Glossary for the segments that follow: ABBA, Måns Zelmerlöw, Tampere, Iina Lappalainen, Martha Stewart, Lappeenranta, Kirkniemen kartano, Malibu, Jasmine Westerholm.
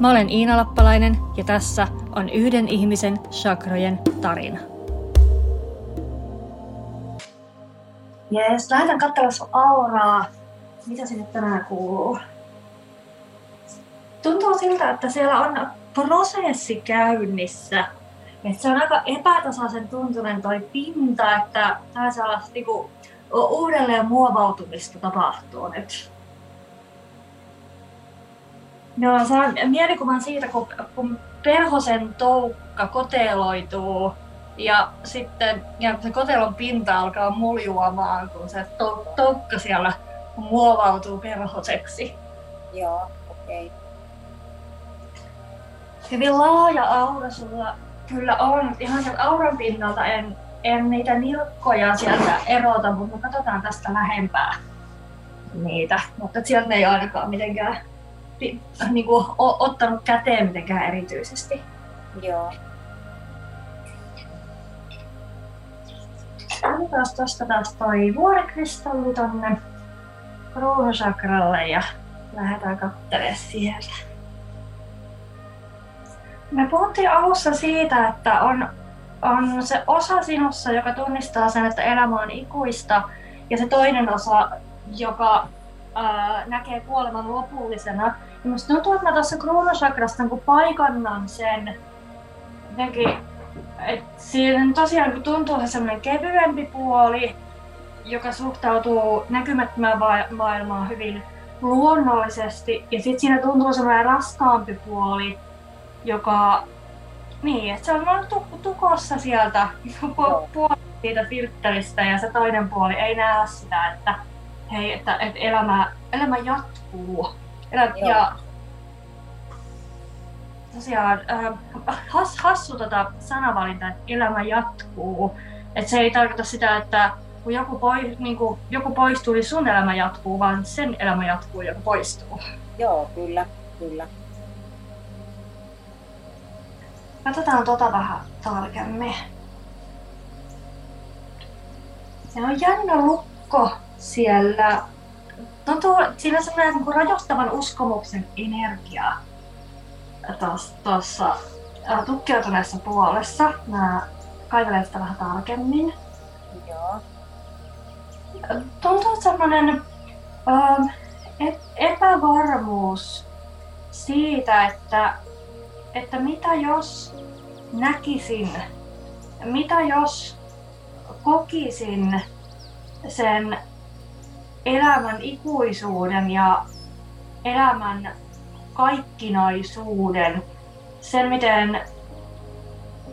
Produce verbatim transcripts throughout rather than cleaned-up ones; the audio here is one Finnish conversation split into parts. Mä olen Iina Lappalainen ja tässä on yhden ihmisen chakrojen tarina. Jees, lähdetään katsella sun auraa. Mitä sinne tänään kuuluu? Tuntuu siltä, että siellä on prosessi käynnissä. Et se on aika epätasaisen tuntunen toi pinta, että tää sellaista niinku uudelleen muovautumista tapahtuu nyt. No, saan mielikuvan siitä, kun, kun perhosen toukka koteloituu ja sitten ja se kotelon pinta alkaa muljuamaan, kun se to, toukka siellä muovautuu perhoseksi. Joo, okei. Okay. Hyvin laaja aura sulla. Kyllä on. Ihan sieltä auran pinnalta en, en niitä nilkkoja sieltä erota, mutta me katsotaan tästä lähempää niitä. Mutta sieltä ei ainakaan mitenkään niin kuin, o, ottanut käteen mitenkään erityisesti. Joo. Otetaan tuosta taas toi vuorikristalli tonne ruuhonsakralle ja lähdetään katselemaan siellä. Me puhuttiin alussa siitä, että on, on se osa sinussa, joka tunnistaa sen, että elämä on ikuista, ja se toinen osa, joka ää, näkee kuoleman lopullisena. Ja musta tuntuu, että mä tuossa kruunusakrasta niin paikannan sen, jotenkin, että siinä tosiaan tuntuu se semmoinen kevyempi puoli, joka suhtautuu näkymättömään maailmaan hyvin luonnollisesti, ja sitten siinä tuntuu semmoinen raskaampi puoli, joka, niin, että se on vaan tukossa sieltä puoli siitä filtteristä ja se toinen puoli ei näe sitä, että hei, että, että elämä, elämä jatkuu. Elä, ja tosiaan äh, has, hassu tota sanavalinta, että elämä jatkuu. Että se ei tarkoita sitä, että kun joku, poi, niin kun joku poistuu, niin sun elämä jatkuu, vaan sen elämä jatkuu, joka poistuu. Joo, kyllä, kyllä. Katsotaan tota vähän tarkemmin. Se on jännä lukko siellä. No tuo, siinä on sellainen rajoittavan uskomuksen energia tuossa tukkeutuneessa puolessa. Mä kaivelen sitä vähän tarkemmin. Joo. Tuntuu sellainen äh, epävarmuus siitä, että että mitä jos näkisin, mitä jos kokisin sen elämän ikuisuuden ja elämän kaikkinaisuuden, sen miten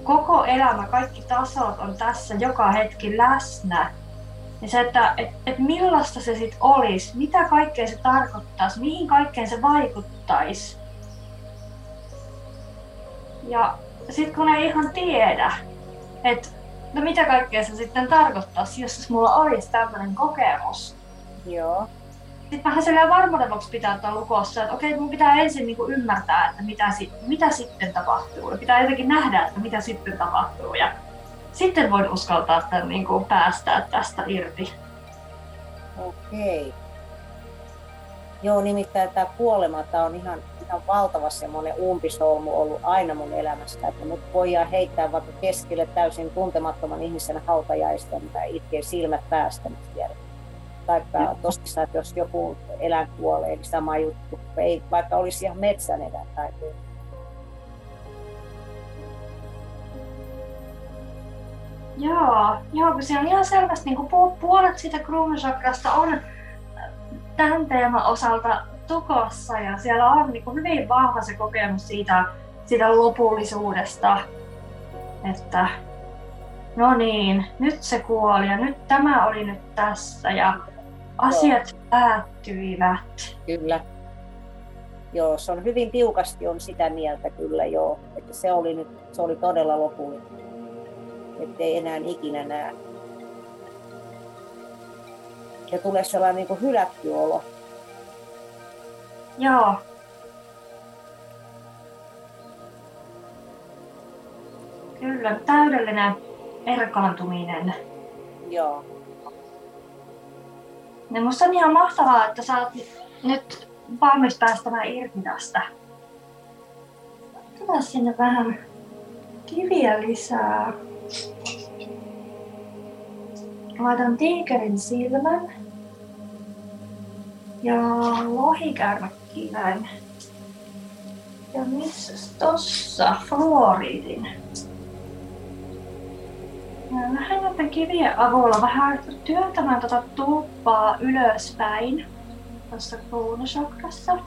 koko elämä, kaikki tasot on tässä joka hetki läsnä. Ja se, että et, et millaista se sitten olisi, mitä kaikkea se tarkoittaisi, mihin kaikkeen se vaikuttaisi. Ja sit kun ei ihan tiedä, että no mitä kaikkea se sitten tarkoittaisi, jos mulla olisi tämmönen kokemus. Joo. Sitten vähän sellainen varmuuden vuoksi pitää ottaa lukossa, että okei, mun pitää ensin niinku ymmärtää, että mitä, mitä sitten tapahtuu. Ja pitää jotenkin nähdä, että mitä sitten tapahtuu. Ja sitten voin uskaltaa tämän niinku päästää tästä irti. Okei. Joo, nimittäin tämä kuolema, tää on ihan... Tämä on valtava semmoinen umpisolmu ollut aina mun elämässä, että mut voidaan heittää vaikka keskelle täysin tuntemattoman ihmisen hautajaista, mitä itkee silmät päästä nyt tiedä. Taikka tosissaan, että jos joku eläin kuolee, niin sama juttu, ei, vaikka olisi ihan metsän eläin tai niin. Joo, joo, kun siinä on ihan selvästi niin kun puolet siitä kruunusakrasta on tämän teeman osalta tukossa ja siellä on niin kuin hyvin vahva se kokemus siitä, siitä lopullisuudesta, että no niin, nyt se kuoli ja nyt tämä oli nyt tässä ja asiat Joo. päättyivät. Kyllä. Joo, se on hyvin tiukasti on sitä mieltä kyllä joo, että se oli nyt, se oli todella lopullinen, ettei enää ikinä näe. Ja tulee sellainen niin kuin hylätty olo. Joo. Kyllä, täydellinen erkaantuminen. Joo. No musta on ihan mahtavaa, että sä oot nyt valmis päästämään irti tästä. Otetaan sinne vähän kiviä lisää. Laitan tiikerin silmän ja lohikäärmäkiven. Ja missäs tossa fluoriidin. Lähden näiden kivien avulla vähän työntämään tuota tulppaa ylöspäin tuossa kruunusakrassa.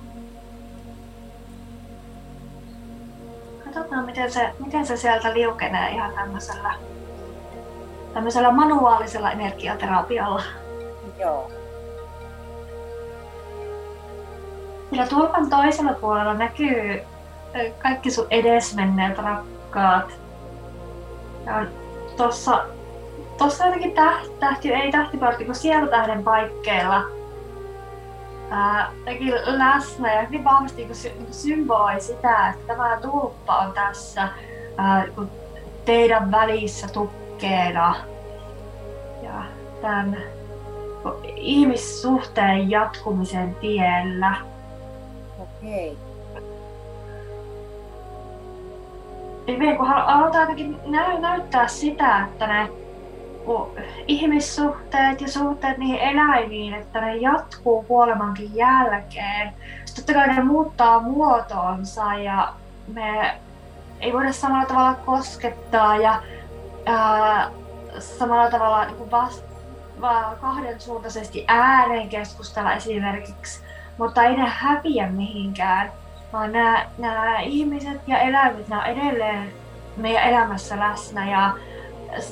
Katsotaan miten se, miten se sieltä liukenee ihan tämmöisellä, tämmöisellä manuaalisella energiaterapialla. Joo. Sillä tulpan toisella puolella näkyy kaikki sun edesmenneet rakkaat. Tossa, tossa jotenkin tähti, tähti ei tähtiportti, kun sielutähden paikkeilla ää, läsnä ja hyvin vahvasti kun sy- symboloi sitä, että tämä tulppa on tässä ää, teidän välissä tukkeena ja tämän ihmissuhteen jatkumisen tiellä. Okei. Okay. Hyvin, kun halutaan jotenkin näyttää sitä, että ne ihmissuhteet ja suhteet niihin eläimiin, että ne jatkuu kuolemankin jälkeen. Totta kai ne muuttaa muotoonsa ja me ei voida samalla tavalla koskettaa ja ää, samalla tavalla niin vast, kahdensuuntaisesti ääneen keskustella esimerkiksi, mutta ei ne häviä mihinkään. Vaan nämä, nämä ihmiset ja eläimet, nämä on edelleen meidän elämässä läsnä ja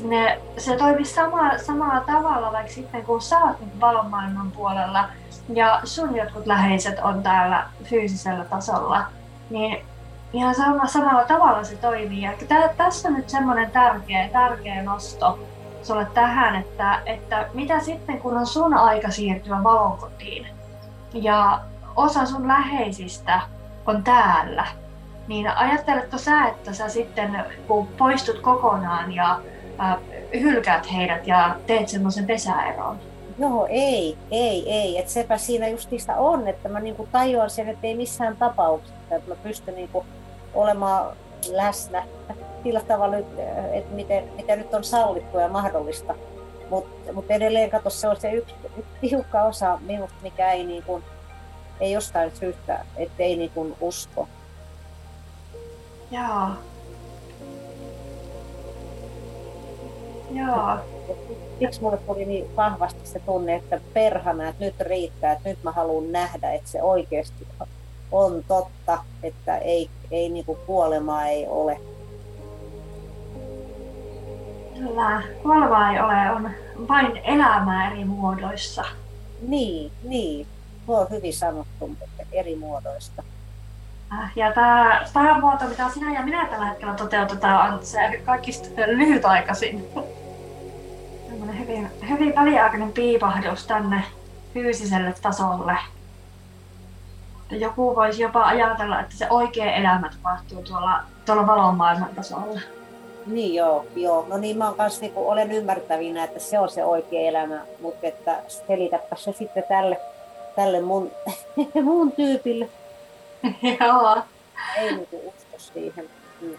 ne, se toimii sama, samalla tavalla, vaikka sitten kun sä oot niin valonmaailman puolella ja sun jotkut läheiset on täällä fyysisellä tasolla, niin ihan sama, samalla tavalla se toimii. Ja tä, tässä on nyt semmoinen tärkeä, tärkeä nosto sulle tähän, että, että mitä sitten kun on sun aika siirtyä valonkotiin ja osa sun läheisistä on täällä, niin ajatteletko sä, että sä sitten kun poistut kokonaan ja äh, hylkäät heidät ja teet semmoisen pesäeron? Joo, ei, ei, ei. Et sepä siinä justiista on, että mä niinku tajuan sen, että ei missään tapauksessa, että mä pystyn niinku olemaan läsnä sillä tavalla, että miten, mitä nyt on sallittua ja mahdollista. Mutta mut edelleen kato, se on se yksi tiukka osa minusta, mikä ei niinku ei jostain syystä, ettei niin kuin usko. Joo. Joo. Siksi mulle tuli niin vahvasti se tunne, että perhana, että nyt riittää, että nyt mä haluan nähdä, että se oikeasti on totta, että ei, ei niin kuin kuolemaa ei ole. Kyllä, kuolemaa ei ole, on vain elämää eri muodoissa. Niin, niin. Tuo on hyvin sanottu, mutta eri muodoista. Ja tämä, tämä muoto, mitä sinä ja minä tällä hetkellä toteutetaan, on se kaikista lyhytaikaisin. Tällainen hyvin, hyvin väliaikainen piipahdus tänne fyysiselle tasolle. Joku voisi jopa ajatella, että se oikea elämä tapahtuu tuolla, tuolla valonmaailman tasolla. Niin joo, joo. No niin, mä kans, niin olen ymmärtävinä, että se on se oikea elämä, mutta että selitäpä se sitten tälle. Tälle mun, mun tyypille. Joo. Ei niinku usko siihen,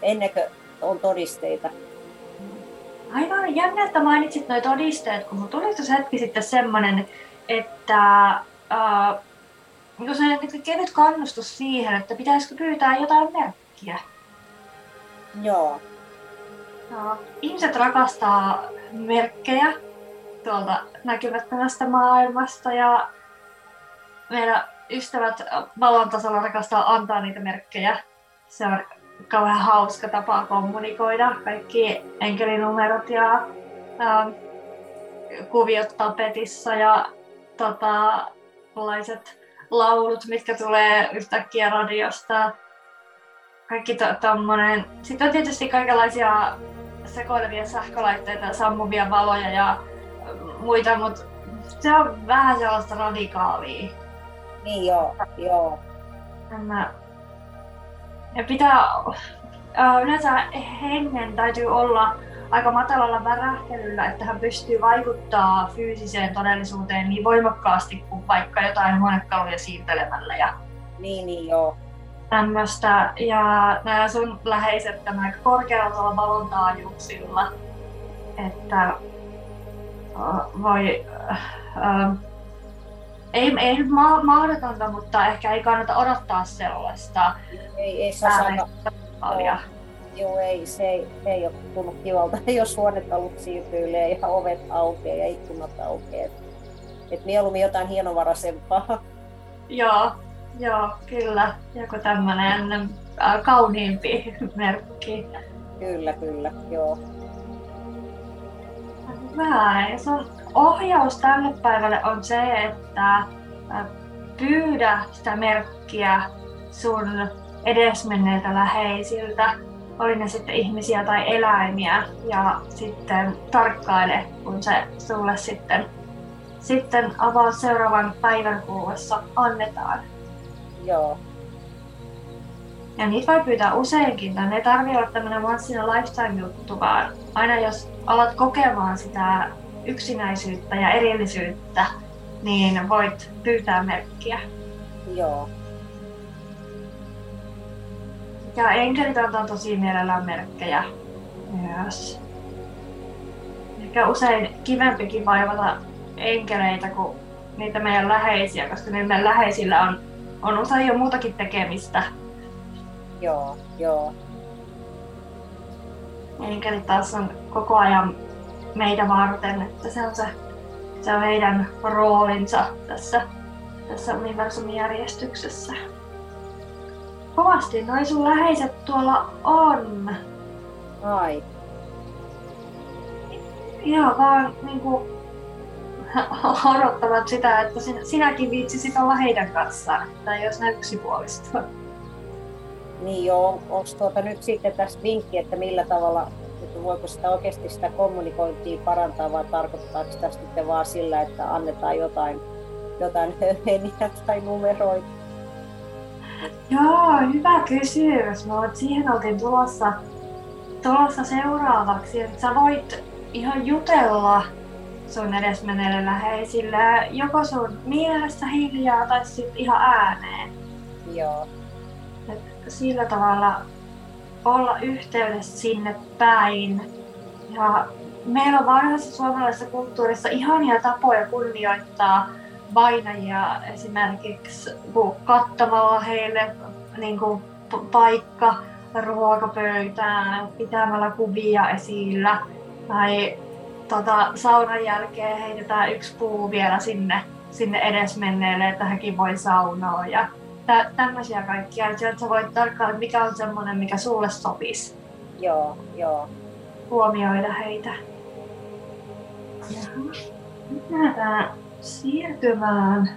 ennen kuin on todisteita. Aivan jännä, että mainitsit nuo todisteet, kun mun tuli tuossa hetki sitten semmoinen, että äh, jos on kevyt kannustus siihen, että pitäisikö pyytää jotain merkkiä. Joo. No, ihmiset rakastaa merkkejä tuolta näkymättömästä maailmasta ja meidän ystävät valon tasolla rakastaa antaa niitä merkkejä. Se on kauhean hauska tapa kommunikoida. Kaikki enkelinumerot ja ähm, kuviot tapetissa ja tota, laulut, mitkä tulee yhtäkkiä radiosta. Kaikki to- tommonen. Sitten on tietysti kaikenlaisia sekoilevia sähkölaitteita, sammuvia valoja ja muita, mutta se on vähän sellaista radikaalia. Niin joo, joo. Tämä. Ja pitää, yleensä hengen täytyy olla aika matalalla värähtelyllä, että hän pystyy vaikuttaa fyysiseen todellisuuteen niin voimakkaasti kuin vaikka jotain huonekaluja siirtelemällä ja niin, niin joo. Tämmöstä. Ja nämä sun läheiset tämän korkealla valon taajuuksilla, että voi, äh, ei, ei nyt ma- mahdotonta, mutta ehkä ei kannata odottaa sellaista ei, ei äänettä paljon. Joo, ei, se ei, ei ole tullut kivalta, jos huonekalut siirtyilee ja ovet aukeaa ja ikkunat aukeaa. Et mieluummin jotain hienovaraisempaa. Joo, joo, kyllä. Joku tämmöinen äh, kauniimpi merkki. Kyllä, kyllä, joo. Hyvä. Ja sun ohjaus tälle päivälle on se, että pyydä sitä merkkiä sun edesmenneiltä läheisiltä. Oli ne sitten ihmisiä tai eläimiä, ja sitten tarkkaile, kun se sulle sitten, sitten avaa seuraavan päivän kuluessa annetaan. Joo. Ja niitä voi pyytää useinkin, tai ne ei tarvitse olla tämmöinen once in a lifetime juttu, vaan aina jos alat kokemaan sitä yksinäisyyttä ja erillisyyttä, niin voit pyytää merkkiä. Joo. Ja enkelit antaa tosi mielellään merkkejä myös. Ehkä usein kivempikin vaivata enkeleitä kuin niitä meidän läheisiä, koska meidän läheisillä on, on usein jo muutakin tekemistä. Joo, joo. Enkelit taas on koko ajan meitä varten, että se on se, se on heidän roolinsa tässä, tässä universumijärjestyksessä. Kovasti noi sun läheiset tuolla on. Ai. Ihan vaan niinku odottavat sitä, että sinäkin viitsisit olla heidän kanssaan, tai jos ne yksipuolista. Niin joo, onko tuota nyt sitten tässä vinkki, että millä tavalla, että voiko sitä oikeasti sitä kommunikointia parantaa, vai tarkoittaako sitä sitten vaan sillä, että annetaan jotain, jotain höheniä tai numeroita? Joo, hyvä kysymys. No, siihen oltiin tulossa, tulossa seuraavaksi, että sä voit ihan jutella sun edesmenneille läheisillä, joko sun mielessä hiljaa tai sitten ihan ääneen. Joo. Et sillä tavalla olla yhteydessä sinne päin. Ja meillä on vanhassa suomalaisessa kulttuurissa ihania tapoja kunnioittaa vainajia esimerkiksi kattamalla heille niin kuin paikka ruokapöytään, pitämällä kuvia esillä tai tota, saunan jälkeen heitetään yksi puu vielä sinne, sinne edesmenneelle, että hänkin voi saunoa ja tä- tämmöisiä kaikkia. Sieltä sä voit tarkkailla, mikä on semmoinen, mikä sulle sopisi. Joo, joo. Huomioida heitä. Nyt nähdään siirtymään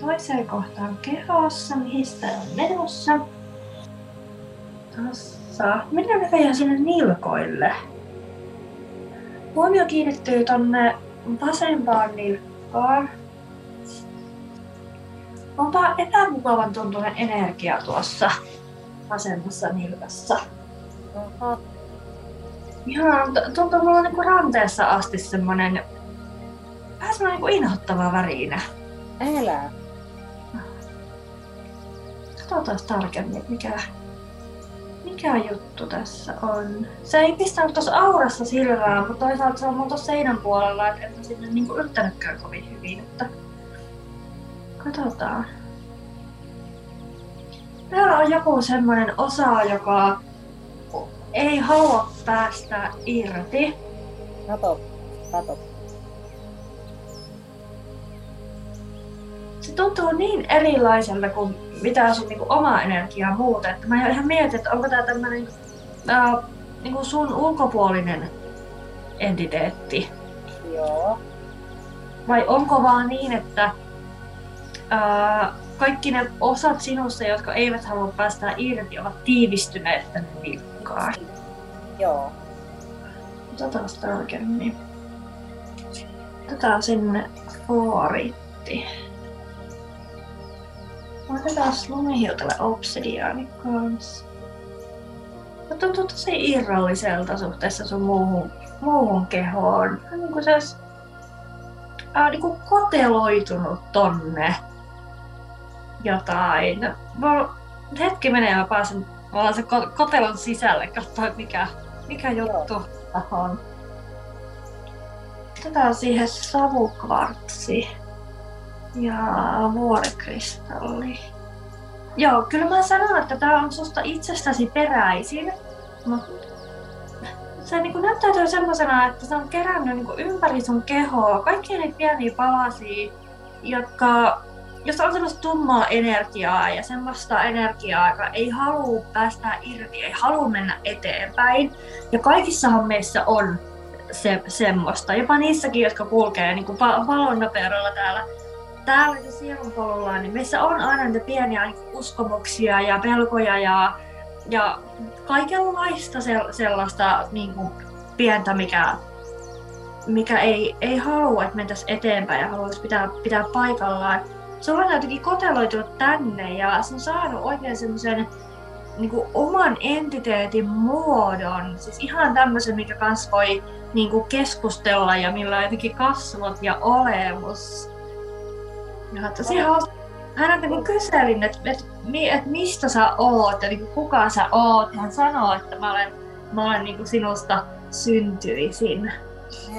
toiseen kohtaan kehossa, mihin sitä on menossa. Tossa. Mennään me vielä sinne nilkoille. Huomio kiinnittyy tonne vasempaan nilkkaan. Onpa epämukavan tuntuinen energia tuossa vasemmassa nilkassa. Aha. Ihan tuntuu mulla niinku ranteessa asti semmonen vähän semmoinen niin inhottava värinä. Elää. Katsotaan tarkemmin, mikä, mikä juttu tässä on. Se ei pistänyt tuossa aurassa silmään, mutta toisaalta se on mun tuossa seinän puolella, että en sinne niinku yrittänytkään kovin hyvin. Että katsotaan. Täällä on joku semmoinen osa, joka ei halua päästä irti. Kato, kato. Se tuntuu niin erilaiselta kuin mitä sun niinku oma energia muuta, että mä ihan mietin, että onko tää tämmönen ää, niinku sun ulkopuolinen entiteetti. Joo. Vai onko vaan niin, että ää, kaikki ne osat sinussa, jotka eivät halua päästä irti, ovat tiivistyneet tänne vilkkaan. Joo. Otetaan sitä tarkemmin. Otetaan sinne fluoriitti. Otetaan lumihiutale obsidiaanin kanssa. Tämä tuntuu tosi irralliselta suhteessa sun muuhun, muuhun kehoon. Tämä on niin kuin se olisi äh, niin kuin koteloitunut tonne jotain. Mä, hetki menee ja mä pääsen se kotelon sisälle katsoa, että mikä, mikä juttu on. Otetaan siihen savukvartsi ja vuorikristalli. Joo, kyllä mä sanon, että tää on susta itsestäsi peräisin, mutta se niinku näyttäytyy semmosena, että se on kerännyt niinku ympäri sun kehoa kaikkia niitä pieniä palasia, jotka, jossa on semmoista tummaa energiaa ja semmoista energiaa, joka ei halua päästä irti, ei halua mennä eteenpäin. Ja kaikissahan meissä on se, semmoista, jopa niissäkin, jotka kulkee niinku valonnopeudella täällä. Täällä ja sielun polulla, niin meissä on aina niitä pieniä uskomuksia ja pelkoja ja, ja kaikenlaista sellaista niin kuin pientä, mikä, mikä ei, ei halua, että mentäisiin eteenpäin ja haluaisi pitää, pitää paikallaan. Se on jotenkin koteloitunut tänne ja se on saanut oikein semmoisen niin kuin oman entiteetin muodon, siis ihan tämmöisen, mikä kanssa voi niin kuin keskustella ja millä on jotenkin kasvot ja olemus. Häneltä kun kyselin, että et, et mistä sä oot ja niin kuka sä oot, hän sanoo, että mä olen, mä olen niin sinusta syntyisin.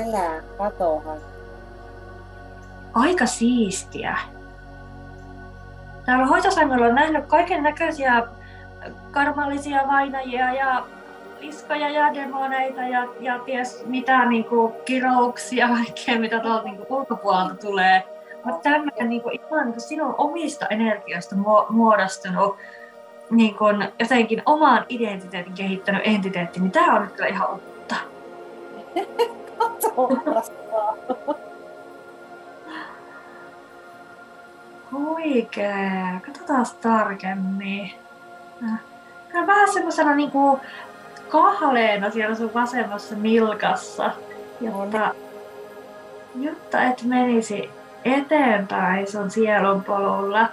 Älä, katohan. Aika siistiä. Täällä hoitosaimilla on nähnyt kaiken näköisiä karmallisia vainajia ja iskoja ja demoneita ja, ja ties mitä niin kirouksia, kaikkea mitä tuolta niin ulkopuolelta tulee. Mutta tämmöinen niin ihan niin sinun omista energioista muodostunut niin kuin jotenkin oman identiteetin kehittänyt entiteetti, niin tämä on nyt kyllä ihan uutta. Katsotaan. Huikee. Katsotaan tarkemmin. Tämä vähän semmoisena niin kuin kahleena siellä sun vasemmassa milkassa, jotta, jotta et menisi eteenpäin sun sielun polulla.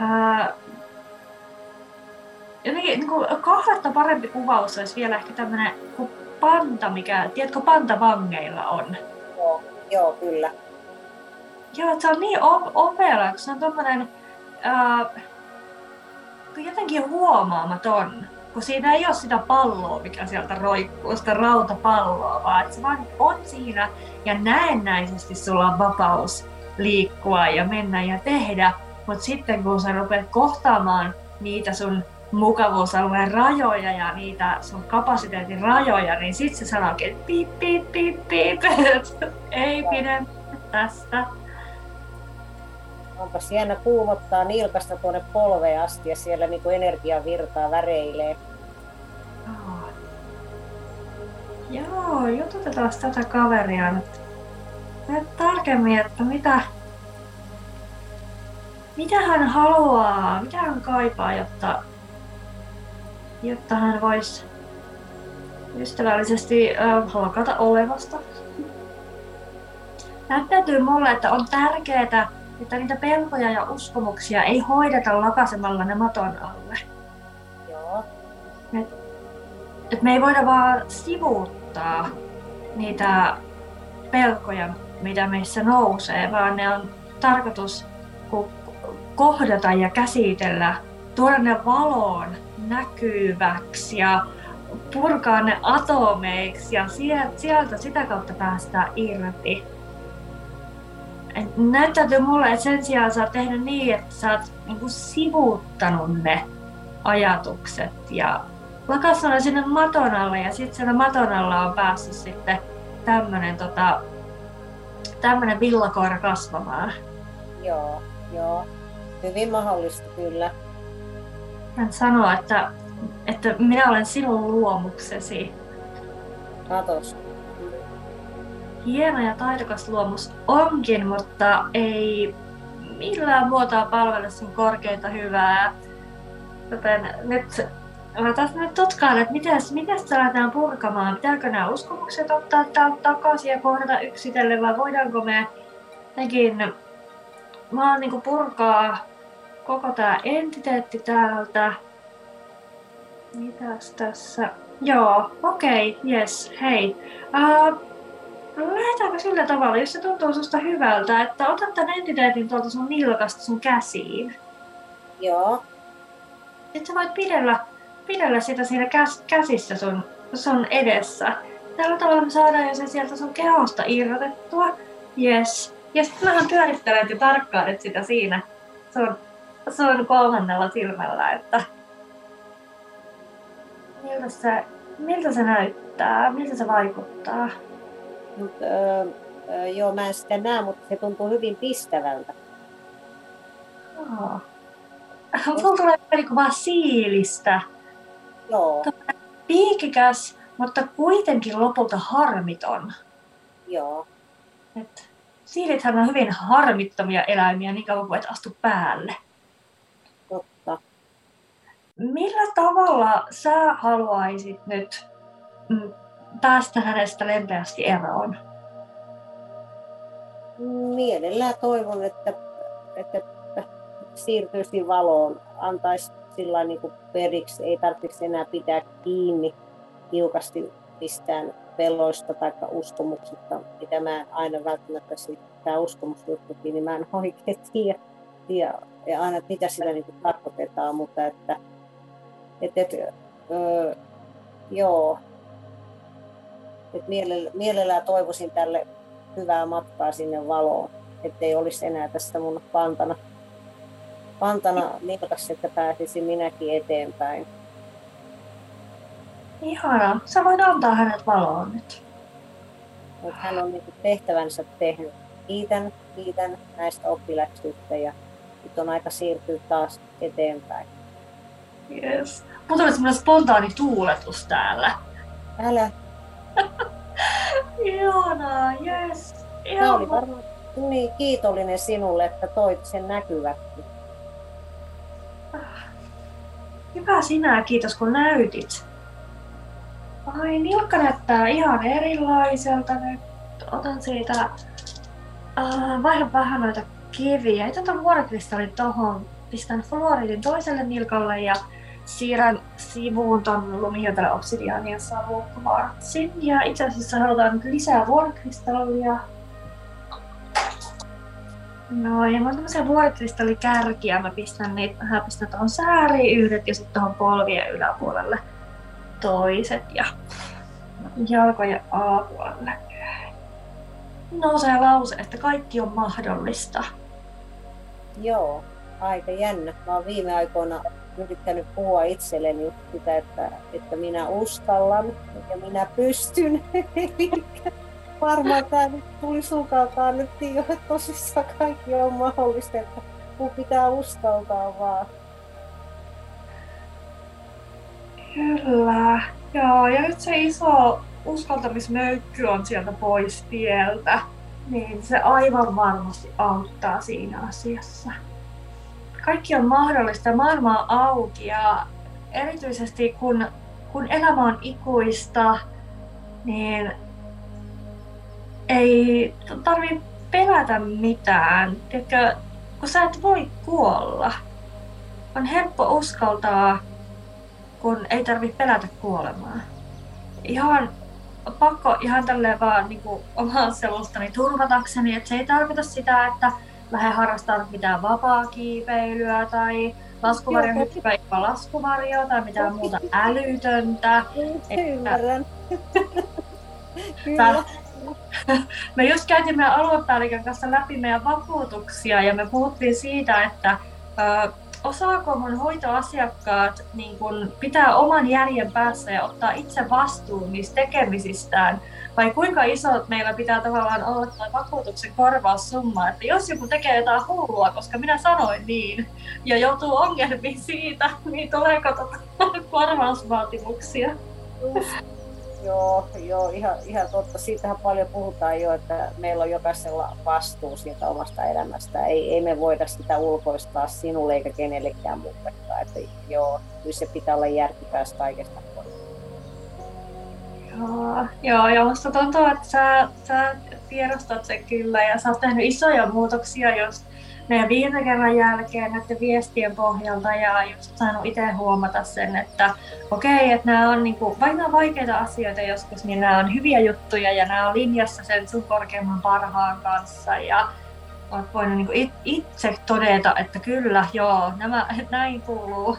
Ää, jotenkin niin kahdetta parempi kuvaus olisi vielä ehkä tämmönen kuin panta, mikä, tiedätkö, panta vangeilla on? Joo, joo kyllä. Joo, että se on niin opera, kun se on tommonen ää, jotenkin huomaamaton, kun siinä ei ole sitä palloa, mikä sieltä roikkuu, sitä rautapalloa, vaan että se vaan on siinä ja näennäisesti sulla on vapaus liikkua ja mennä ja tehdä, mutta sitten kun sä rupeat kohtaamaan niitä sun mukavuusalueen rajoja ja niitä sun kapasiteetin rajoja, niin sit se sanoikin, että piip, piip, piip, piip, ei pidä tästä. Onpas hieno kuumottaa nilkasta tuonne polveen asti ja siellä niin kuin energian virtaa väreilee. Oh. Joo, jututetaan tätä kaveria nyt, nyt tarkemmin, että mitä, mitä hän haluaa, mitä hän kaipaa, jotta, jotta hän voisi ystävällisesti äh, halkata olevasta. Näyttäytyy mulle, että on tärkeetä, että niitä pelkoja ja uskomuksia ei hoideta lakasemalla ne maton alle. Joo. Et, et me ei voida vaan sivuuttaa niitä pelkoja, mitä meissä nousee, vaan ne on tarkoitus kohdata ja käsitellä, tuoda ne valoon näkyväksi ja purkaa ne atomeiksi ja sieltä sitä kautta päästään irti. Näyttäytyy mulle, että sen sijaan sä oot tehnyt niin, että sä oot niinku sivuuttanut ne ajatukset ja lakastunut ne sinne maton alle ja sitten siellä maton alla on päässyt sitten tämmönen, tota, tämmönen villakoira kasvamaan. Joo, joo. Hyvin mahdollista kyllä. Hän sanoo, että, että minä olen sinun luomuksesi. Katos. Hieno ja taidokas luomus onkin, mutta ei millään muotoa palvele sun korkeinta hyvää. Joten nyt mä taas nyt tutkaan, että mitäs, mitäs se lähdetään purkamaan. Pitääkö nämä uskomukset ottaa takaisin ja kohdata yksitellen, vai voidaanko me nekin vaan niinku purkaa koko tää entiteetti täältä. Mitäs tässä? Joo, okei, okay, jes, hei. Uh, Lähdetäänkö sillä tavalla, jos se tuntuu susta hyvältä, että otat tän entiteetin tuolta sun nilkasta sun käsiin. Joo. Sitten sä voit pidellä, pidellä sitä siinä käs, käsissä sun, sun edessä. Tällä tavalla me saadaan jo se sieltä sun kehosta irrotettua. Jes. Ja sitten mähän pyörittelen ja tarkkailet sitä siinä sun, sun kolmannella silmällä, että miltä se, miltä se näyttää, miltä se vaikuttaa. Mut, öö, öö, joo, mä en sitä näe, mutta se tuntuu hyvin pistävältä. Joo. Mulla tulee niinku vaan siilistä. Joo. Piikikäs, mutta kuitenkin lopulta harmiton. Joo. Et siilithän on hyvin harmittomia eläimiä, niin kauan kuin et astu päälle. Totta. Millä tavalla sä haluaisit nyt mm, päästä hänestä lempeästi eroon? Mielellään toivon, että, että siirtyisi valoon, antaisi sillä niin kuin periksi, ei tarvitsisi enää pitää kiinni tiukasti mistään peloista tai uskomuksista, mitä mä aina välttämättä tämä uskomusjuttukin, niin mä en oikein tiedä, tiedä ja aina, mitä sillä niin kuin tarkoitetaan, mutta että, että, että öö, joo. Et mielellä, mielellään toivoisin tälle hyvää matkaa sinne valoon, ettei olisi enää tässä mun pantana, pantana nilkassa, että pääsisin minäkin eteenpäin. Ihanaa. Sä voit antaa hänet valoon nyt. Mut hän on niinku tehtävänsä tehnyt. Kiitän, kiitän näistä oppiläksyistä ja nyt on aika siirtyä taas eteenpäin. Yes. Mut oli semmoinen spontaani tuuletus täällä. Älä. Ihanaa, jes. Mä olin varmaan niin kiitollinen sinulle, että toit sen näkyväksi. Hyvä sinä, kiitos kun näytit. Ai, nilkka näyttää ihan erilaiselta nyt. Otan siitä, äh, vaihdan vähän noita kiviä. Otan vuorokristallin tohon, pistän fluoridin toiselle nilkalle ja siirrän sivuun ton lumihiutale obsidiaania savu kvartsin. Ja itse asiassa halutaan nyt lisää vuorokristallia. No ja mä oon tämmösiä vuorokristallikärkiä. Mä pistän niitä, mä pistän tohon sääriin yhdet ja sit tohon polvien yläpuolelle toiset ja jalkojen alapuolelle. Nousee lause, että kaikki on mahdollista. Joo, aika jännä. Mä oon viime aikoina yrittänyt puhua itselleni sitä, että, että minä uskallan ja minä pystyn. Varmaan tämä nyt tuli sukaltaan nyt jo, että tosissaan kaikki on mahdollista, että kun pitää uskaltaa vaan. Kyllä, joo, ja nyt se iso uskaltamismöykky on sieltä pois tieltä, niin se aivan varmasti auttaa siinä asiassa. Kaikki on mahdollista, maailma on auki ja erityisesti kun, kun elämä on ikuista, niin ei tarvitse pelätä mitään. Tiedätkö, kun sä et voi kuolla, on helppo uskaltaa, kun ei tarvitse pelätä kuolemaa. Ihan pakko ihan tälleen vaan niin kuin omaa selustani turvatakseni, että se ei tarvita sitä, että lähde harrastamaan mitään vapaa-kiipeilyä tai laskuvarjon hyppää ilman laskuvarjoa tai mitään muuta älytöntä. Ymmärrän. Että... Me just käytiin meidän aluepäällikön kanssa läpi meidän vakuutuksia ja me puhuttiin siitä, että ö, osaako mun hoitoasiakkaat niin kun pitää oman järjen päässä ja ottaa itse vastuun niistä tekemisistään. Vai kuinka iso meillä pitää tavallaan olla tai vakuutuksen korvaussumma, että jos joku tekee jotain hullua, koska minä sanoin niin, ja joutuu ongelmiin siitä, niin tuleeko korvausvaatimuksia? Joo, joo ihan, ihan totta. Siitähän paljon puhutaan jo, että meillä on jokaisella vastuu siitä omasta elämästä. Ei, ei me voida sitä ulkoistaa sinulle eikä kenellekään muullekaan. Että joo, kyllä se pitää olla järkipäässä kaikesta. Joo, joo, ja musta tuntuu, että sä, sä tiedostat sen kyllä ja sä oot tehnyt isoja muutoksia just meidän viime kerran jälkeen näiden viestien pohjalta ja just saanut itse huomata sen, että okei, että nämä on niinku, vaikka nämä on vaikeita asioita joskus, niin nämä on hyviä juttuja ja nämä on linjassa sen sun korkeimman parhaan kanssa ja oot voinut niinku it, itse todeta, että kyllä, joo, nämä, näin kuuluu,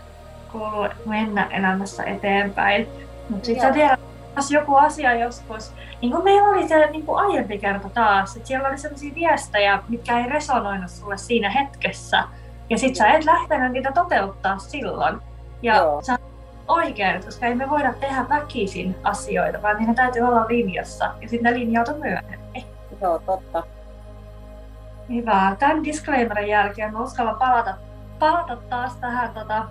kuuluu mennä elämässä eteenpäin, mutta sit sä tiedät, taas joku asia joskus, niin kuin meillä oli se niin kuin aiempi kerta taas, että siellä oli sellaisia viestejä, mitkä ei resonoinut sulle siinä hetkessä. Ja sit sä et lähtenyt niitä toteuttaa silloin. Ja Joo. sä oikein, koska ei me voida tehdä väkisin asioita, vaan niiden täytyy olla linjassa. Ja sitten ne linjautuu myöhemmin. Joo, totta. Hyvä. Tämän disclaimerin jälkeen mä uskallan palata, palata taas tähän tota,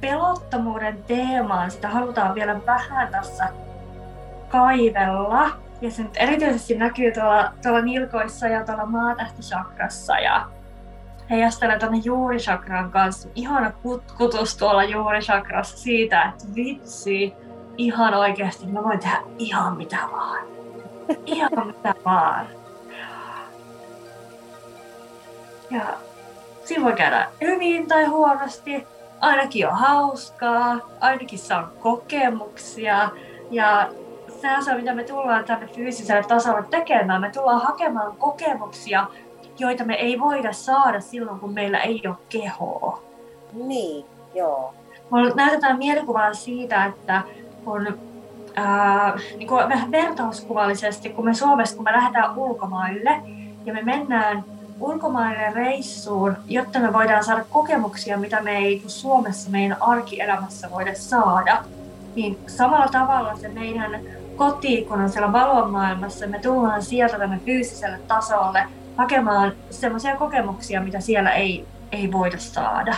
pelottomuuden teemaan. Sitä halutaan vielä vähän tässä kaivella. Ja se nyt erityisesti näkyy tuolla, tuolla nilkoissa ja tuolla maatähtisakrassa ja heijastelee tuonne juurisakran kanssa. Ihana kutkutus tuolla juurisakrassa siitä, että vitsi, ihan oikeasti mä voin tehdä ihan mitä vaan. Ihan mitä vaan. Ja siinä voi käydä hyvin tai huonosti. Ainakin on hauskaa, ainakin saa kokemuksia ja se asia, mitä me tullaan tänne fyysiselle tasolle tekemään, me tullaan hakemaan kokemuksia, joita me ei voida saada silloin, kun meillä ei ole kehoa. Niin, joo. Mulla näytetään mielikuvaa siitä, että kun, ää, niin kun me vertauskuvallisesti, kun me Suomessa, kun me lähdetään ulkomaille ja me mennään ulkomaille reissuun, jotta me voidaan saada kokemuksia, mitä me ei Suomessa meidän arkielämässä voida saada, niin samalla tavalla se meidän koti, kun on siellä valonmaailmassa, me tullaan sieltä tänne fyysiselle tasolle hakemaan semmoisia kokemuksia, mitä siellä ei, ei voida saada.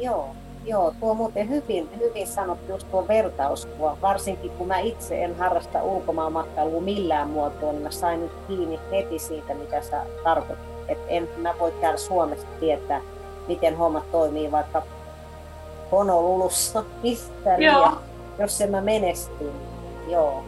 Joo, joo, tuo on muuten hyvin, hyvin sanottu just tuo vertauskuva, varsinkin kun mä itse en harrasta ulkomaanmatkailua millään muotoa, niin mä sain nyt kiinni heti siitä, mitä sä tarkoitit. Että en mä voi täällä Suomessa tietää, miten hommat toimii vaikka Honolulussa, ja jos en mä menesty. Joo.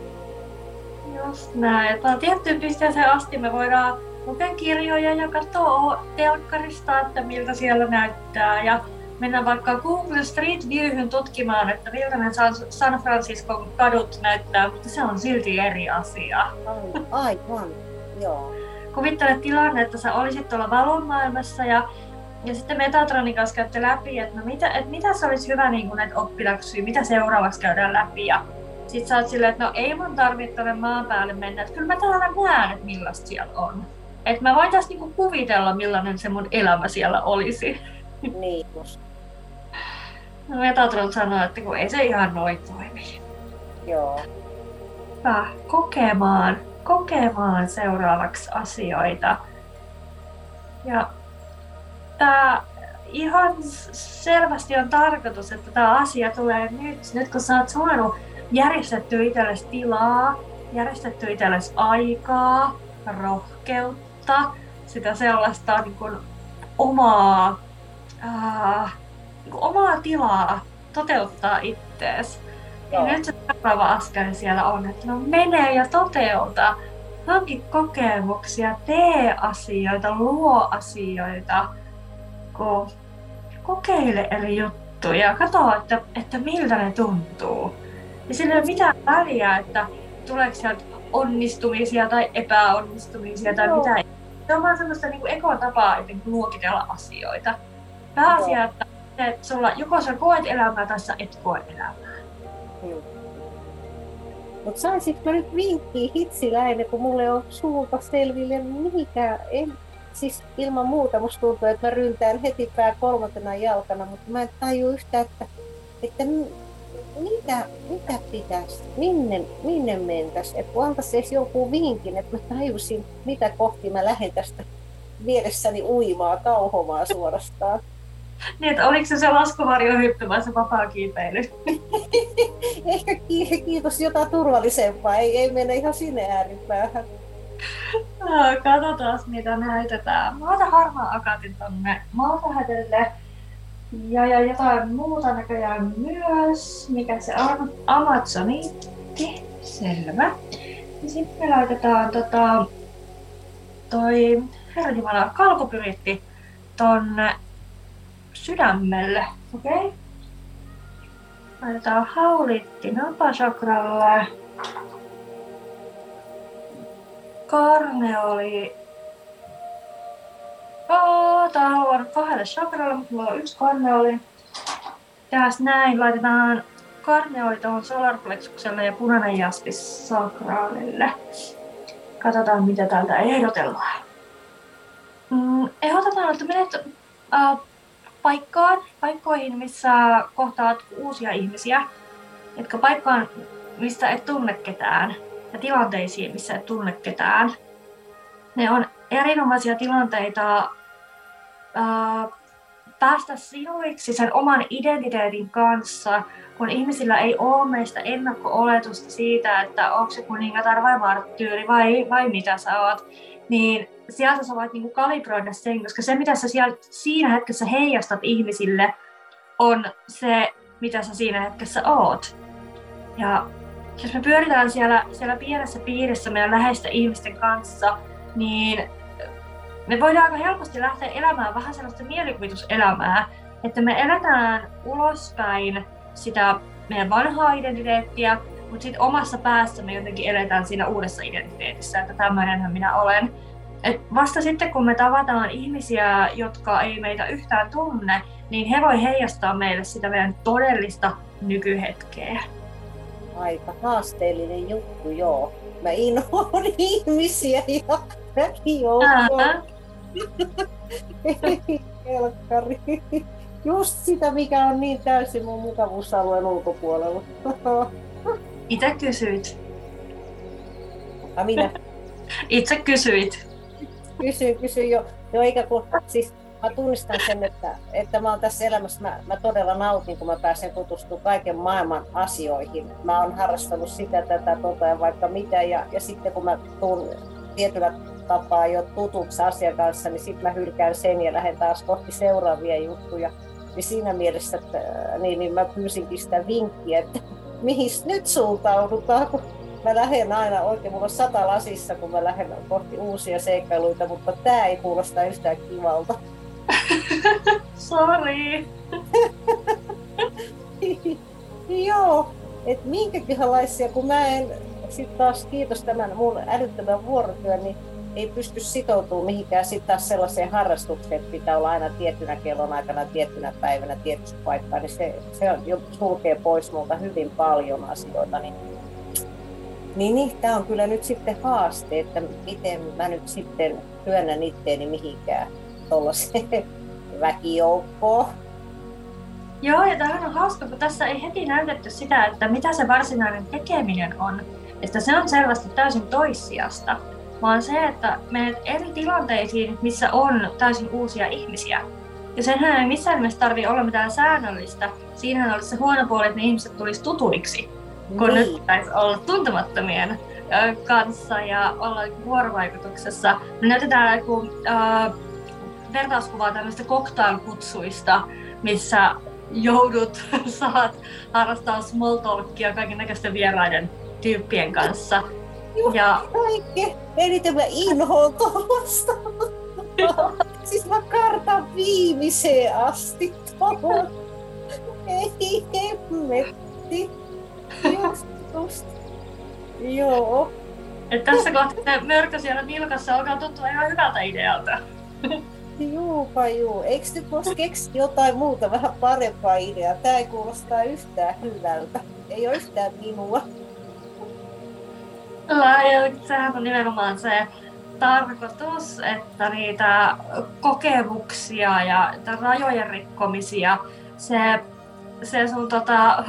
Just näin. Että tiettyyn pisteeseen asti me voidaan lukea kirjoja ja katsoa telkkarista, että miltä siellä näyttää. Ja mennään vaikka Google Street Viewhyn tutkimaan, että miltä ne San Franciscon kadut näyttää, mutta se on silti eri asia. Aivan, joo. Kuvittele tilanne, että sä olisit tuolla valonmaailmassa ja, ja sitten Metatronin kanssa käytte läpi, että no mitä, et mitä se olisi hyvä niin näitä oppiläksyjä, mitä seuraavaksi käydään läpi. Ja sit sä oot silleen, että no ei mun tarvitse tuonne maan päälle mennä, että kyllä mä täällä näen, että millaista siellä on. Että mä voitais niinku kuvitella, millainen se mun elämä siellä olisi. Niin. No Metatron sanoo, että kun ei se ihan noin toimi. Joo. Hyvä. Kokemaan, kokemaan seuraavaksi asioita. Ja tää ihan selvästi on tarkoitus, että tää asia tulee nyt. Nyt kun sä oot saanut järjestettyä itsellesi tilaa, järjestettyä itsellesi aikaa, rohkeutta, sitä sellaista niin kuin omaa Uh, niin kuin omaa tilaa toteuttaa ittees. Ja nyt se seuraava askel siellä on, että no mene ja toteuta. Hanki kokemuksia, tee asioita, luo asioita. Ko- kokeile eri juttuja, katso, että, että miltä ne tuntuu. Ja sillä ei ole mitään väliä, että tuleeko sieltä onnistumisia tai epäonnistumisia tai no. mitä. Se on vaan semmoista niin kuin ekotapaa luokitella asioita. Pääasia, että sulla, joko sä koet elämää tai sä et koe elämää. Hmm. Mut saisinko nyt vinkkiä hitsiläinen, kun mulle on suulta selville mihinkään. En, siis ilman muuta musta tuntuu, että mä ryntään heti pää kolmantena jalkana, mutta mä en tajua yhtään, että, että mitä, mitä pitäisi, minne, minne mentäisi. Että kun antaisi edes joku vinkin, että mä tajusin, mitä kohti mä lähden tästä vieressäni uimaa, kauhomaa suorastaan. Niin, että oliko se se laskuvarjohyppy vai se vapaa kiipeily? ehkä kiitos jotain turvallisempaa, ei, ei mennä ihan sinne ääripäähän. No, katsotaan mitä näytetään. Mä otan harmaan akatin tonne maltahätölle. Ja, ja jotain muuta näköjään myös. Mikä se on? Amazoniitti. Selvä. Ja sitten me laitetaan tota, toi herranjumala kalkopyritti tonne sydämelle. Okei. Okay. Laitetaan haulitti napasakralle. Karneoli. Oh, tää on halunnut kahdelle sakralle, mutta mulla on yksi karneoli. Tässä näin laitetaan karneoli tuohon solarplexukselle ja punainen jaspis sakraalille. Katsotaan mitä täältä ehdotellaan. Mm, ehdotetaan, että menet äh, paikkaan, paikkoihin, missä kohtaat uusia ihmisiä, jotka paikkaan, mistä et tunne ketään. Ja tilanteisiin, missä et tunne ketään. Ne on erinomaisia tilanteita ää, päästä sinuiksi sen oman identiteetin kanssa, kun ihmisillä ei ole meistä ennakko-oletusta siitä, että onko se kuningatar vai marttyyri vai, vai mitä sä oot. Niin sieltä sä voit niinku kalibroida sen, koska se mitä sä siellä, siinä hetkessä heijastat ihmisille on se, mitä sä siinä hetkessä oot. Ja jos me pyöritään siellä, siellä pienessä piirissä meidän läheisten ihmisten kanssa, niin me voidaan aika helposti lähteä elämään vähän sellaista mielikuvituselämää, että me eletään ulospäin sitä meidän vanhaa identiteettiä, mutta sitten omassa päässä me jotenkin eletään siinä uudessa identiteetissä, että tämmöinenhän minä olen. Et vasta sitten kun me tavataan ihmisiä, jotka ei meitä yhtään tunne, niin he voi heijastaa meille sitä meidän todellista nykyhetkeä. Aika haasteellinen juttu, joo. Mä inhoan ihmisiä ja mäkin joukkoon. Ei helkkari. Just sitä, mikä on niin täysin mun mukavuusalueen ulkopuolella. Mitä kysyit? A, minä? Itse kysyit. Kysyin, kysyin jo. Joo, eikä kun, siis mä tunnistan sen, että, että mä oon tässä elämässä, mä, mä todella nautin, kun mä pääsen tutustumaan kaiken maailman asioihin. Mä oon harrastanut sitä, tätä, tota ja vaikka mitä, ja, ja sitten kun mä tuun tietyllä tapaa jo tutuksi asian kanssa, niin sitten mä hylkään sen ja lähden taas kohti seuraavia juttuja. Niin siinä mielessä, että, niin, niin mä pyysinkin sitä vinkkiä, että mihin nyt suuntaudutaan, kun mä lähden aina oikein, mulla on sata lasissa, kun mä lähden kohti uusia seikkailuita, mutta tää ei kuulosta yhtään kivalta. Sori. Joo, että minkäkinlaisia, kun mä en sit taas kiitos tämän mun älyttömän vuorotyön, niin ei pysty sitoutumaan mihinkään sit taas sellaiseen harrastukseen, että pitää olla aina tiettynä kellon aikana, tiettynä päivänä, tietyssä paikkaan, niin se, se on, sulkee pois multa hyvin paljon asioita. Niin, niin, niin tää on kyllä nyt sitten haaste, että miten mä nyt sitten työnnän itteeni mihinkään tuollaiseen väkijoukkoon. Joo, ja tämähän on hauska, kun tässä ei heti näytetty sitä, että mitä se varsinainen tekeminen on. Että se on selvästi täysin toissijasta, vaan se, että menet eri tilanteisiin, missä on täysin uusia ihmisiä. Ja senhän ei missään nimessä tarvitse olla mitään säännöllistä. Siinähän olisi se huono puoli, että ne ihmiset tulisi tutuiksi, kun niin. Nyt pitäisi olla tuntemattomien kanssa ja olla vuorovaikutuksessa. Me näytetään joku äh, vertauskuvaa tämmöistä cocktail-kutsuista, missä joudut, saat harrastaa small talkia kaiken näköisten vieraiden tyyppien kanssa. Juh, ja oikein! Eniten mä inhoon tuosta! Siis mä kartan viimeiseen asti tuohon! Ei hemmetti! Just, just. Joo. Et tässä kohtaa mörkö siellä vilkassa alkaa tuntua ihan hyvältä idealta. Juupa juu. Eikö nyt voisi keksiä jotain muuta vähän parempaa ideaa? Tää ei kuulostaa yhtään hyvältä. Ei ole yhtään minua. Sehän on nimenomaan se tarkoitus, että niitä kokemuksia ja rajojen rikkomisia, se, se sun tota,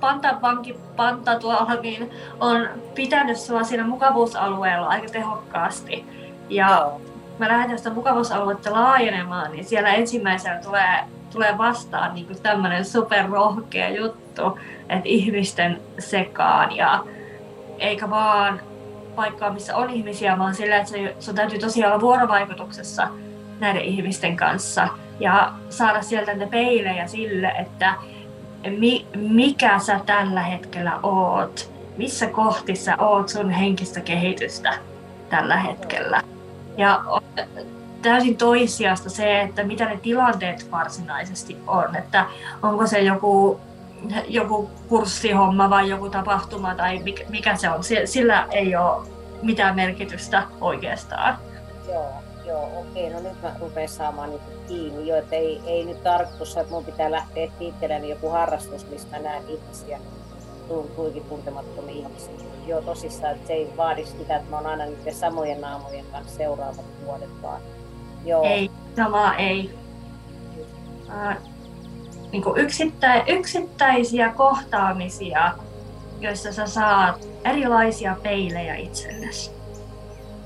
pantapankki panta tuolla niin on pitänyt sua siinä mukavuusalueella aika tehokkaasti. Ja mä lähdetään sitä mukavuusaluetta laajenemaan, niin siellä ensimmäisenä tulee tulee vastaan niin kuin tämmöinen superrohkea juttu, että ihmisten sekaan ja eikä vaan paikkaa, missä on ihmisiä, vaan sillä, että sun täytyy tosiaan olla vuorovaikutuksessa näiden ihmisten kanssa ja saada sieltä niitä peilejä sille, että mi- mikä sä tällä hetkellä oot, missä kohti sä oot sun henkistä kehitystä tällä hetkellä. Ja on täysin toissijaista se, että mitä ne tilanteet varsinaisesti on, että onko se joku joku kurssihomma vai joku tapahtuma tai mikä se on, sillä ei ole mitään merkitystä oikeastaan. Joo, joo okei, okay. No nyt mä rupean saamaan niinku kiinni jo, että ei, ei nyt tarkoitus, että mun pitää lähteä tiittelemään joku harrastus, mistä näen ihmisiä, tuikin tuntemattomia ihmisiä. Joo, tosissaan, että se ei vaadi sitä, että mä oon aina niiden samojen naamojen kanssa seuraavat vuodet vaan. Joo. Ei, sama ei. Äh. Niin kuin yksittä, yksittäisiä kohtaamisia, joissa sä saat erilaisia peilejä itsellesi.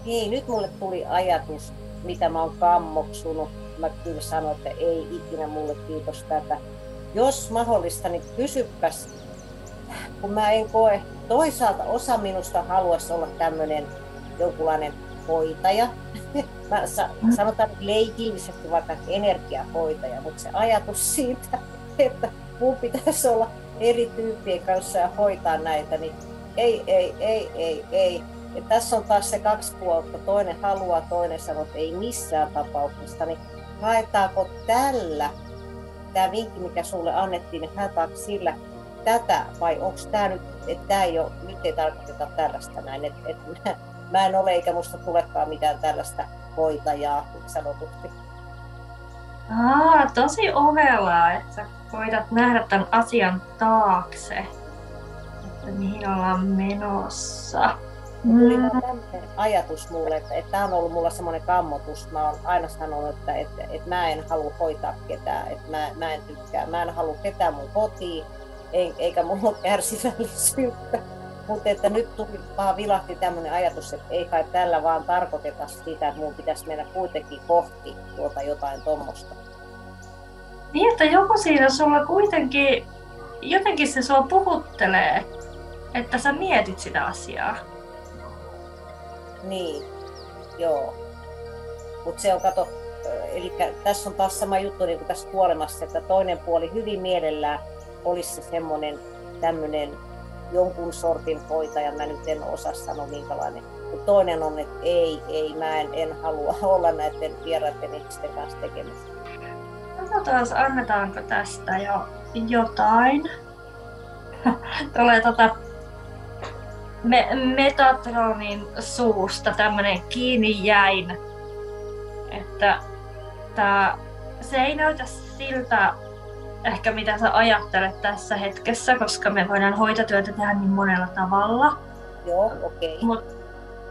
Hei, nyt mulle tuli ajatus, mitä mä oon kammoksunut. Mä kyllä sanoin, että ei ikinä mulle kiitos tätä. Jos mahdollista, niin kysypäs, kun mä en koe. Toisaalta osa minusta haluaisi olla tämmönen jonkunlainen hoitaja. Mä sanotaan leikillisesti vaikka energiahoitaja, mutta se ajatus siitä, että mun pitäisi olla eri tyyppien kanssa ja hoitaa näitä, niin ei, ei, ei, ei, ei. Ja tässä on taas se kaksi puolta, toinen haluaa, toinen sanoo, että ei missään tapauksessa, niin haetaanko tällä, tämä vinkki, mikä sulle annettiin, niin haetaanko sillä tätä vai onko tämä nyt, että tämä ei ole, nyt ei tarkoiteta tällaista näin, että et, mä en ole eikä musta tulekaan mitään tällaista hoitajaa, niin sanotusti. Aa, tosi ovelaa, että koitat nähdä tämän asian taakse, että mihin ollaan menossa. Tuli mm. tämmöinen ajatus mulle, että, että tämä on ollut mulla semmoinen kammotus. Mä oon aina sanonut, että, että, että mä en halua hoitaa ketään, että mä, mä en tykkää. Mä en halua ketään mun kotiin, eikä mun kärsivällisyyttä. Mutta että nyt tuli vaan vilahti tämmöinen ajatus, että ei kai tällä vaan tarkoiteta sitä, että mun pitäisi mennä kuitenkin kohti tuota jotain tommosta. Niin, että joku siinä sulla kuitenkin, jotenkin se sua puhuttelee, että sä mietit sitä asiaa. Niin, joo. Mutta se on, kato, eli tässä on taas sama juttu niin kuin tässä kuolemassa, että toinen puoli hyvin mielellään olisi se semmoinen tämmöinen jonkun sortin hoitaja, mä nyt en osaa sanoa minkälainen. Mut toinen on, että ei, ei, mä en, en halua olla näiden vieraiden ihmisten kanssa tekemistä. Katsotaan, annetaanko tästä jo jotain. Tulee tota me, Metatronin suusta tämmönen kiinni jäin. Että tää, se ei näytä siltä, ehkä mitä sä ajattelet tässä hetkessä, koska me voidaan hoitotyötä tehdä niin monella tavalla. Joo, okei. Okay. Mut,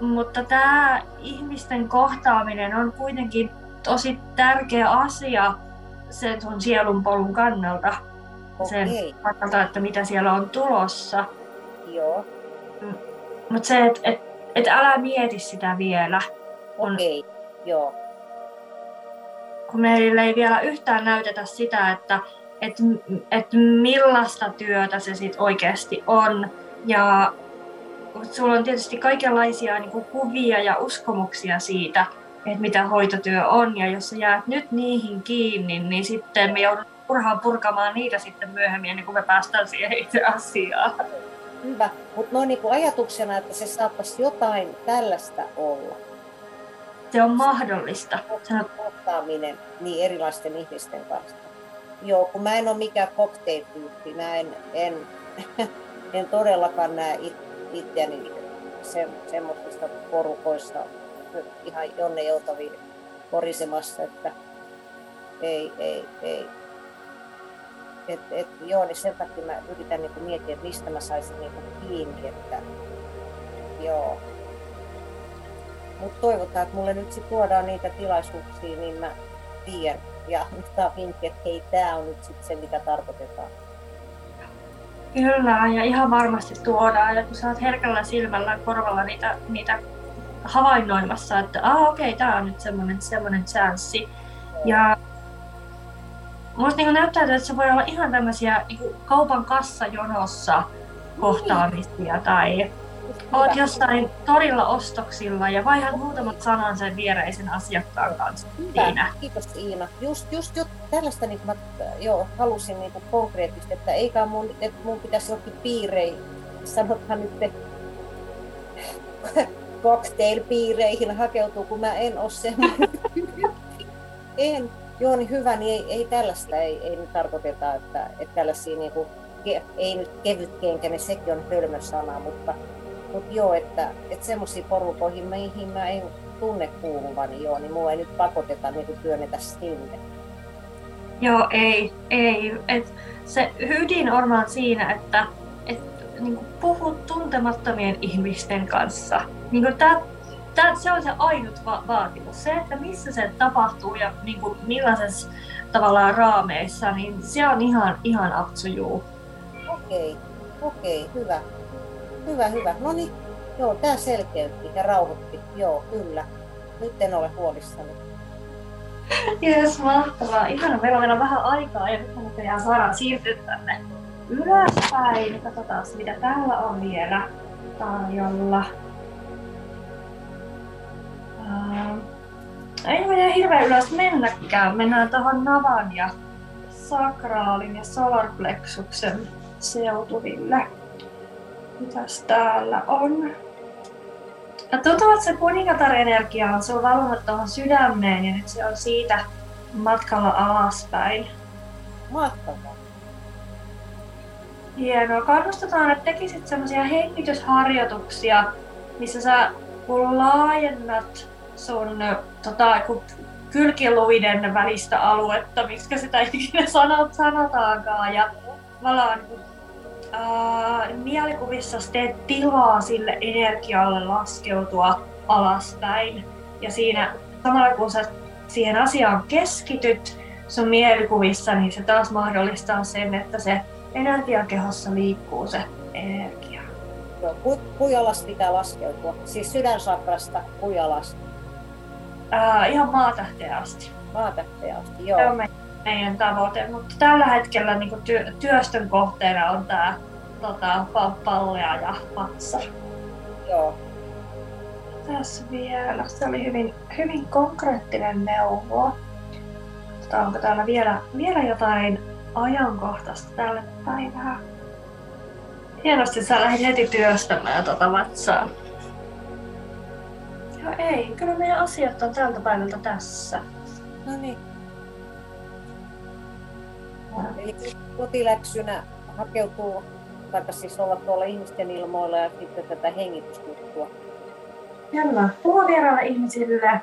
mutta tämä ihmisten kohtaaminen on kuitenkin tosi tärkeä asia sen sun sielunpolun kannalta. Okay. Sen kannalta, että mitä siellä on tulossa. Joo. Mutta se, että et, et älä mieti sitä vielä. Okei, okay. Joo. Kun meillä ei vielä yhtään näytetä sitä, että että et millaista työtä se sit oikeasti on. Ja sulla on tietysti kaikenlaisia niinku kuvia ja uskomuksia siitä, että mitä hoitotyö on. Ja jos sä jäät nyt niihin kiinni, niin sitten me joudun turhaan purkamaan niitä sitten myöhemmin, ennen kuin me päästään siihen itse asiaan. Hyvä, mutta noin niinku ajatuksena, että se saattaisi jotain tällaista olla. Se on mahdollista. Kohtaaminen niin erilaisten ihmisten kanssa. Joo, kun mä en ole mikään cocktail-tyyppi, mä en, en, en todellakaan näe it, itseäni se, semmoisista porukoista ihan jonne joutavia porisemassa, että ei, ei, ei. Et, et, joo, niin sen takia mä yritän niinku miettiä, että mistä mä saisin niinku kiinni, että joo. Mutta toivotaan, että mulle nyt sit tuodaan niitä tilaisuuksia, niin mä tiedän. Ja tämä vinkki, että hei, tämä on nyt sitten se, mitä tarkoitetaan. Kyllä, ja ihan varmasti tuodaan. Ja kun sä oot herkällä silmällä korvalla niitä, niitä havainnoimassa, että okei, okay, tämä on nyt semmoinen chanssi. Ja Musta niin näyttäytyy, että se voi olla ihan tämmöisiä niin kaupan kassajonossa kohtaamisia tai oot jossain torilla ostoksilla ja vaihan muutamat sanan sen viereisen asiakkaan kanssa. Hyvä, Iina. Kiitos Iina. Just, just jo, tällaista niin mä jo, halusin niin konkreettisesti, että eikä mun, että mun pitäisi jokin piirei, sanotaan nyt cocktailpiireihin hakeutuu, kun mä en ole semmoinen. en. Joo, niin hyvä, niin ei, ei tällaista ei, ei nyt tarkoiteta, että, että tällaisia niin kuin, ei nyt kevytkenkäinen, sekin on hölmösana, mutta Mutta joo, että, että semmoisiin porukoihin, mihin mä en tunne kuuluvani, joo, niin mua ei nyt pakoteta niin työnnetä sinne. Joo, ei, ei. Et se ydin on siinä, että et, niin kuin puhut tuntemattomien ihmisten kanssa. Niin kuin tää, tää, se on se ainut va- vaatimus. Se, että missä se tapahtuu ja niin kuin millaisessa tavallaan raameissa, niin se on ihan, ihan up to you. Okei, okei, hyvä. Hyvä, hyvä. No niin, joo, tää selkeytti ja rauhoitti. Joo, kyllä. Nyt en ole huolissani. Jees, mahtavaa. Ihana, meillä on vielä vähän aikaa ja nyt me saadaan siirtyä tänne ylöspäin. Katsotaan, mitä täällä on vielä tarjolla. Ähm, ei meidän hirveän ylös mennäkään. Mennään tuohon navan ja sakraalin ja solarplexuksen seutuville. Mitäs täällä on? Ja tuntuu, että se kuningatar-energia on, se on valunut tuohon sydämeen ja se on siitä matkalla alaspäin. Mahtavaa. Hienoa. Kannustetaan, että tekisit semmoisia hengitysharjoituksia, missä sä kun laajennat sun tota, kun kylkiluiden välistä aluetta, miksi sitä ikinä sanot, sanotaankaan. Ja valaan, Uh, mielikuvissa teet tilaa sille energialle laskeutua alaspäin ja siinä samalla kun sä siihen asiaan keskityt sun mielikuvissa, niin se taas mahdollistaa sen, että se energiakehossa liikkuu se energia. Joo, ku, kui alas pitää laskeutua? Siis sydänsakrasta kui alas? Uh, ihan maatähteen asti. Maatähteen asti, joo. Meidän tavoite, mutta tällä hetkellä niin työ, työstön kohteena on tää tota, pallea ja vatsa. Joo. Tässä vielä, se oli hyvin, hyvin konkreettinen neuvo. Tota, onko täällä vielä, vielä jotain ajankohtaista tälle päivää? Hienosti sä lähdit heti työstämään tota vatsaa. Joo ei, kyllä meidän asiat on tältä päivältä tässä. No niin. Eli kotiläksynä hakeutuu, tai siis olla tuolla ihmisten ilmoilla ja sitten tätä hengitysjuttua. Jännä. Puhu vierailla ihmisille.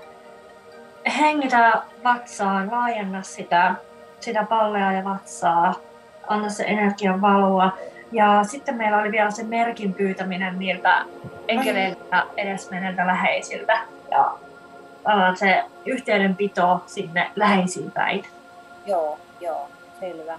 Hengitä vatsaa, laajenna sitä, sitä pallea ja vatsaa. Anna se energian valua. Ja sitten meillä oli vielä se merkin pyytäminen niiltä enkeleiltä edesmenneiltä läheisiltä. Ja se yhteydenpito sinne läheisiin päin. Joo, joo. Selvä.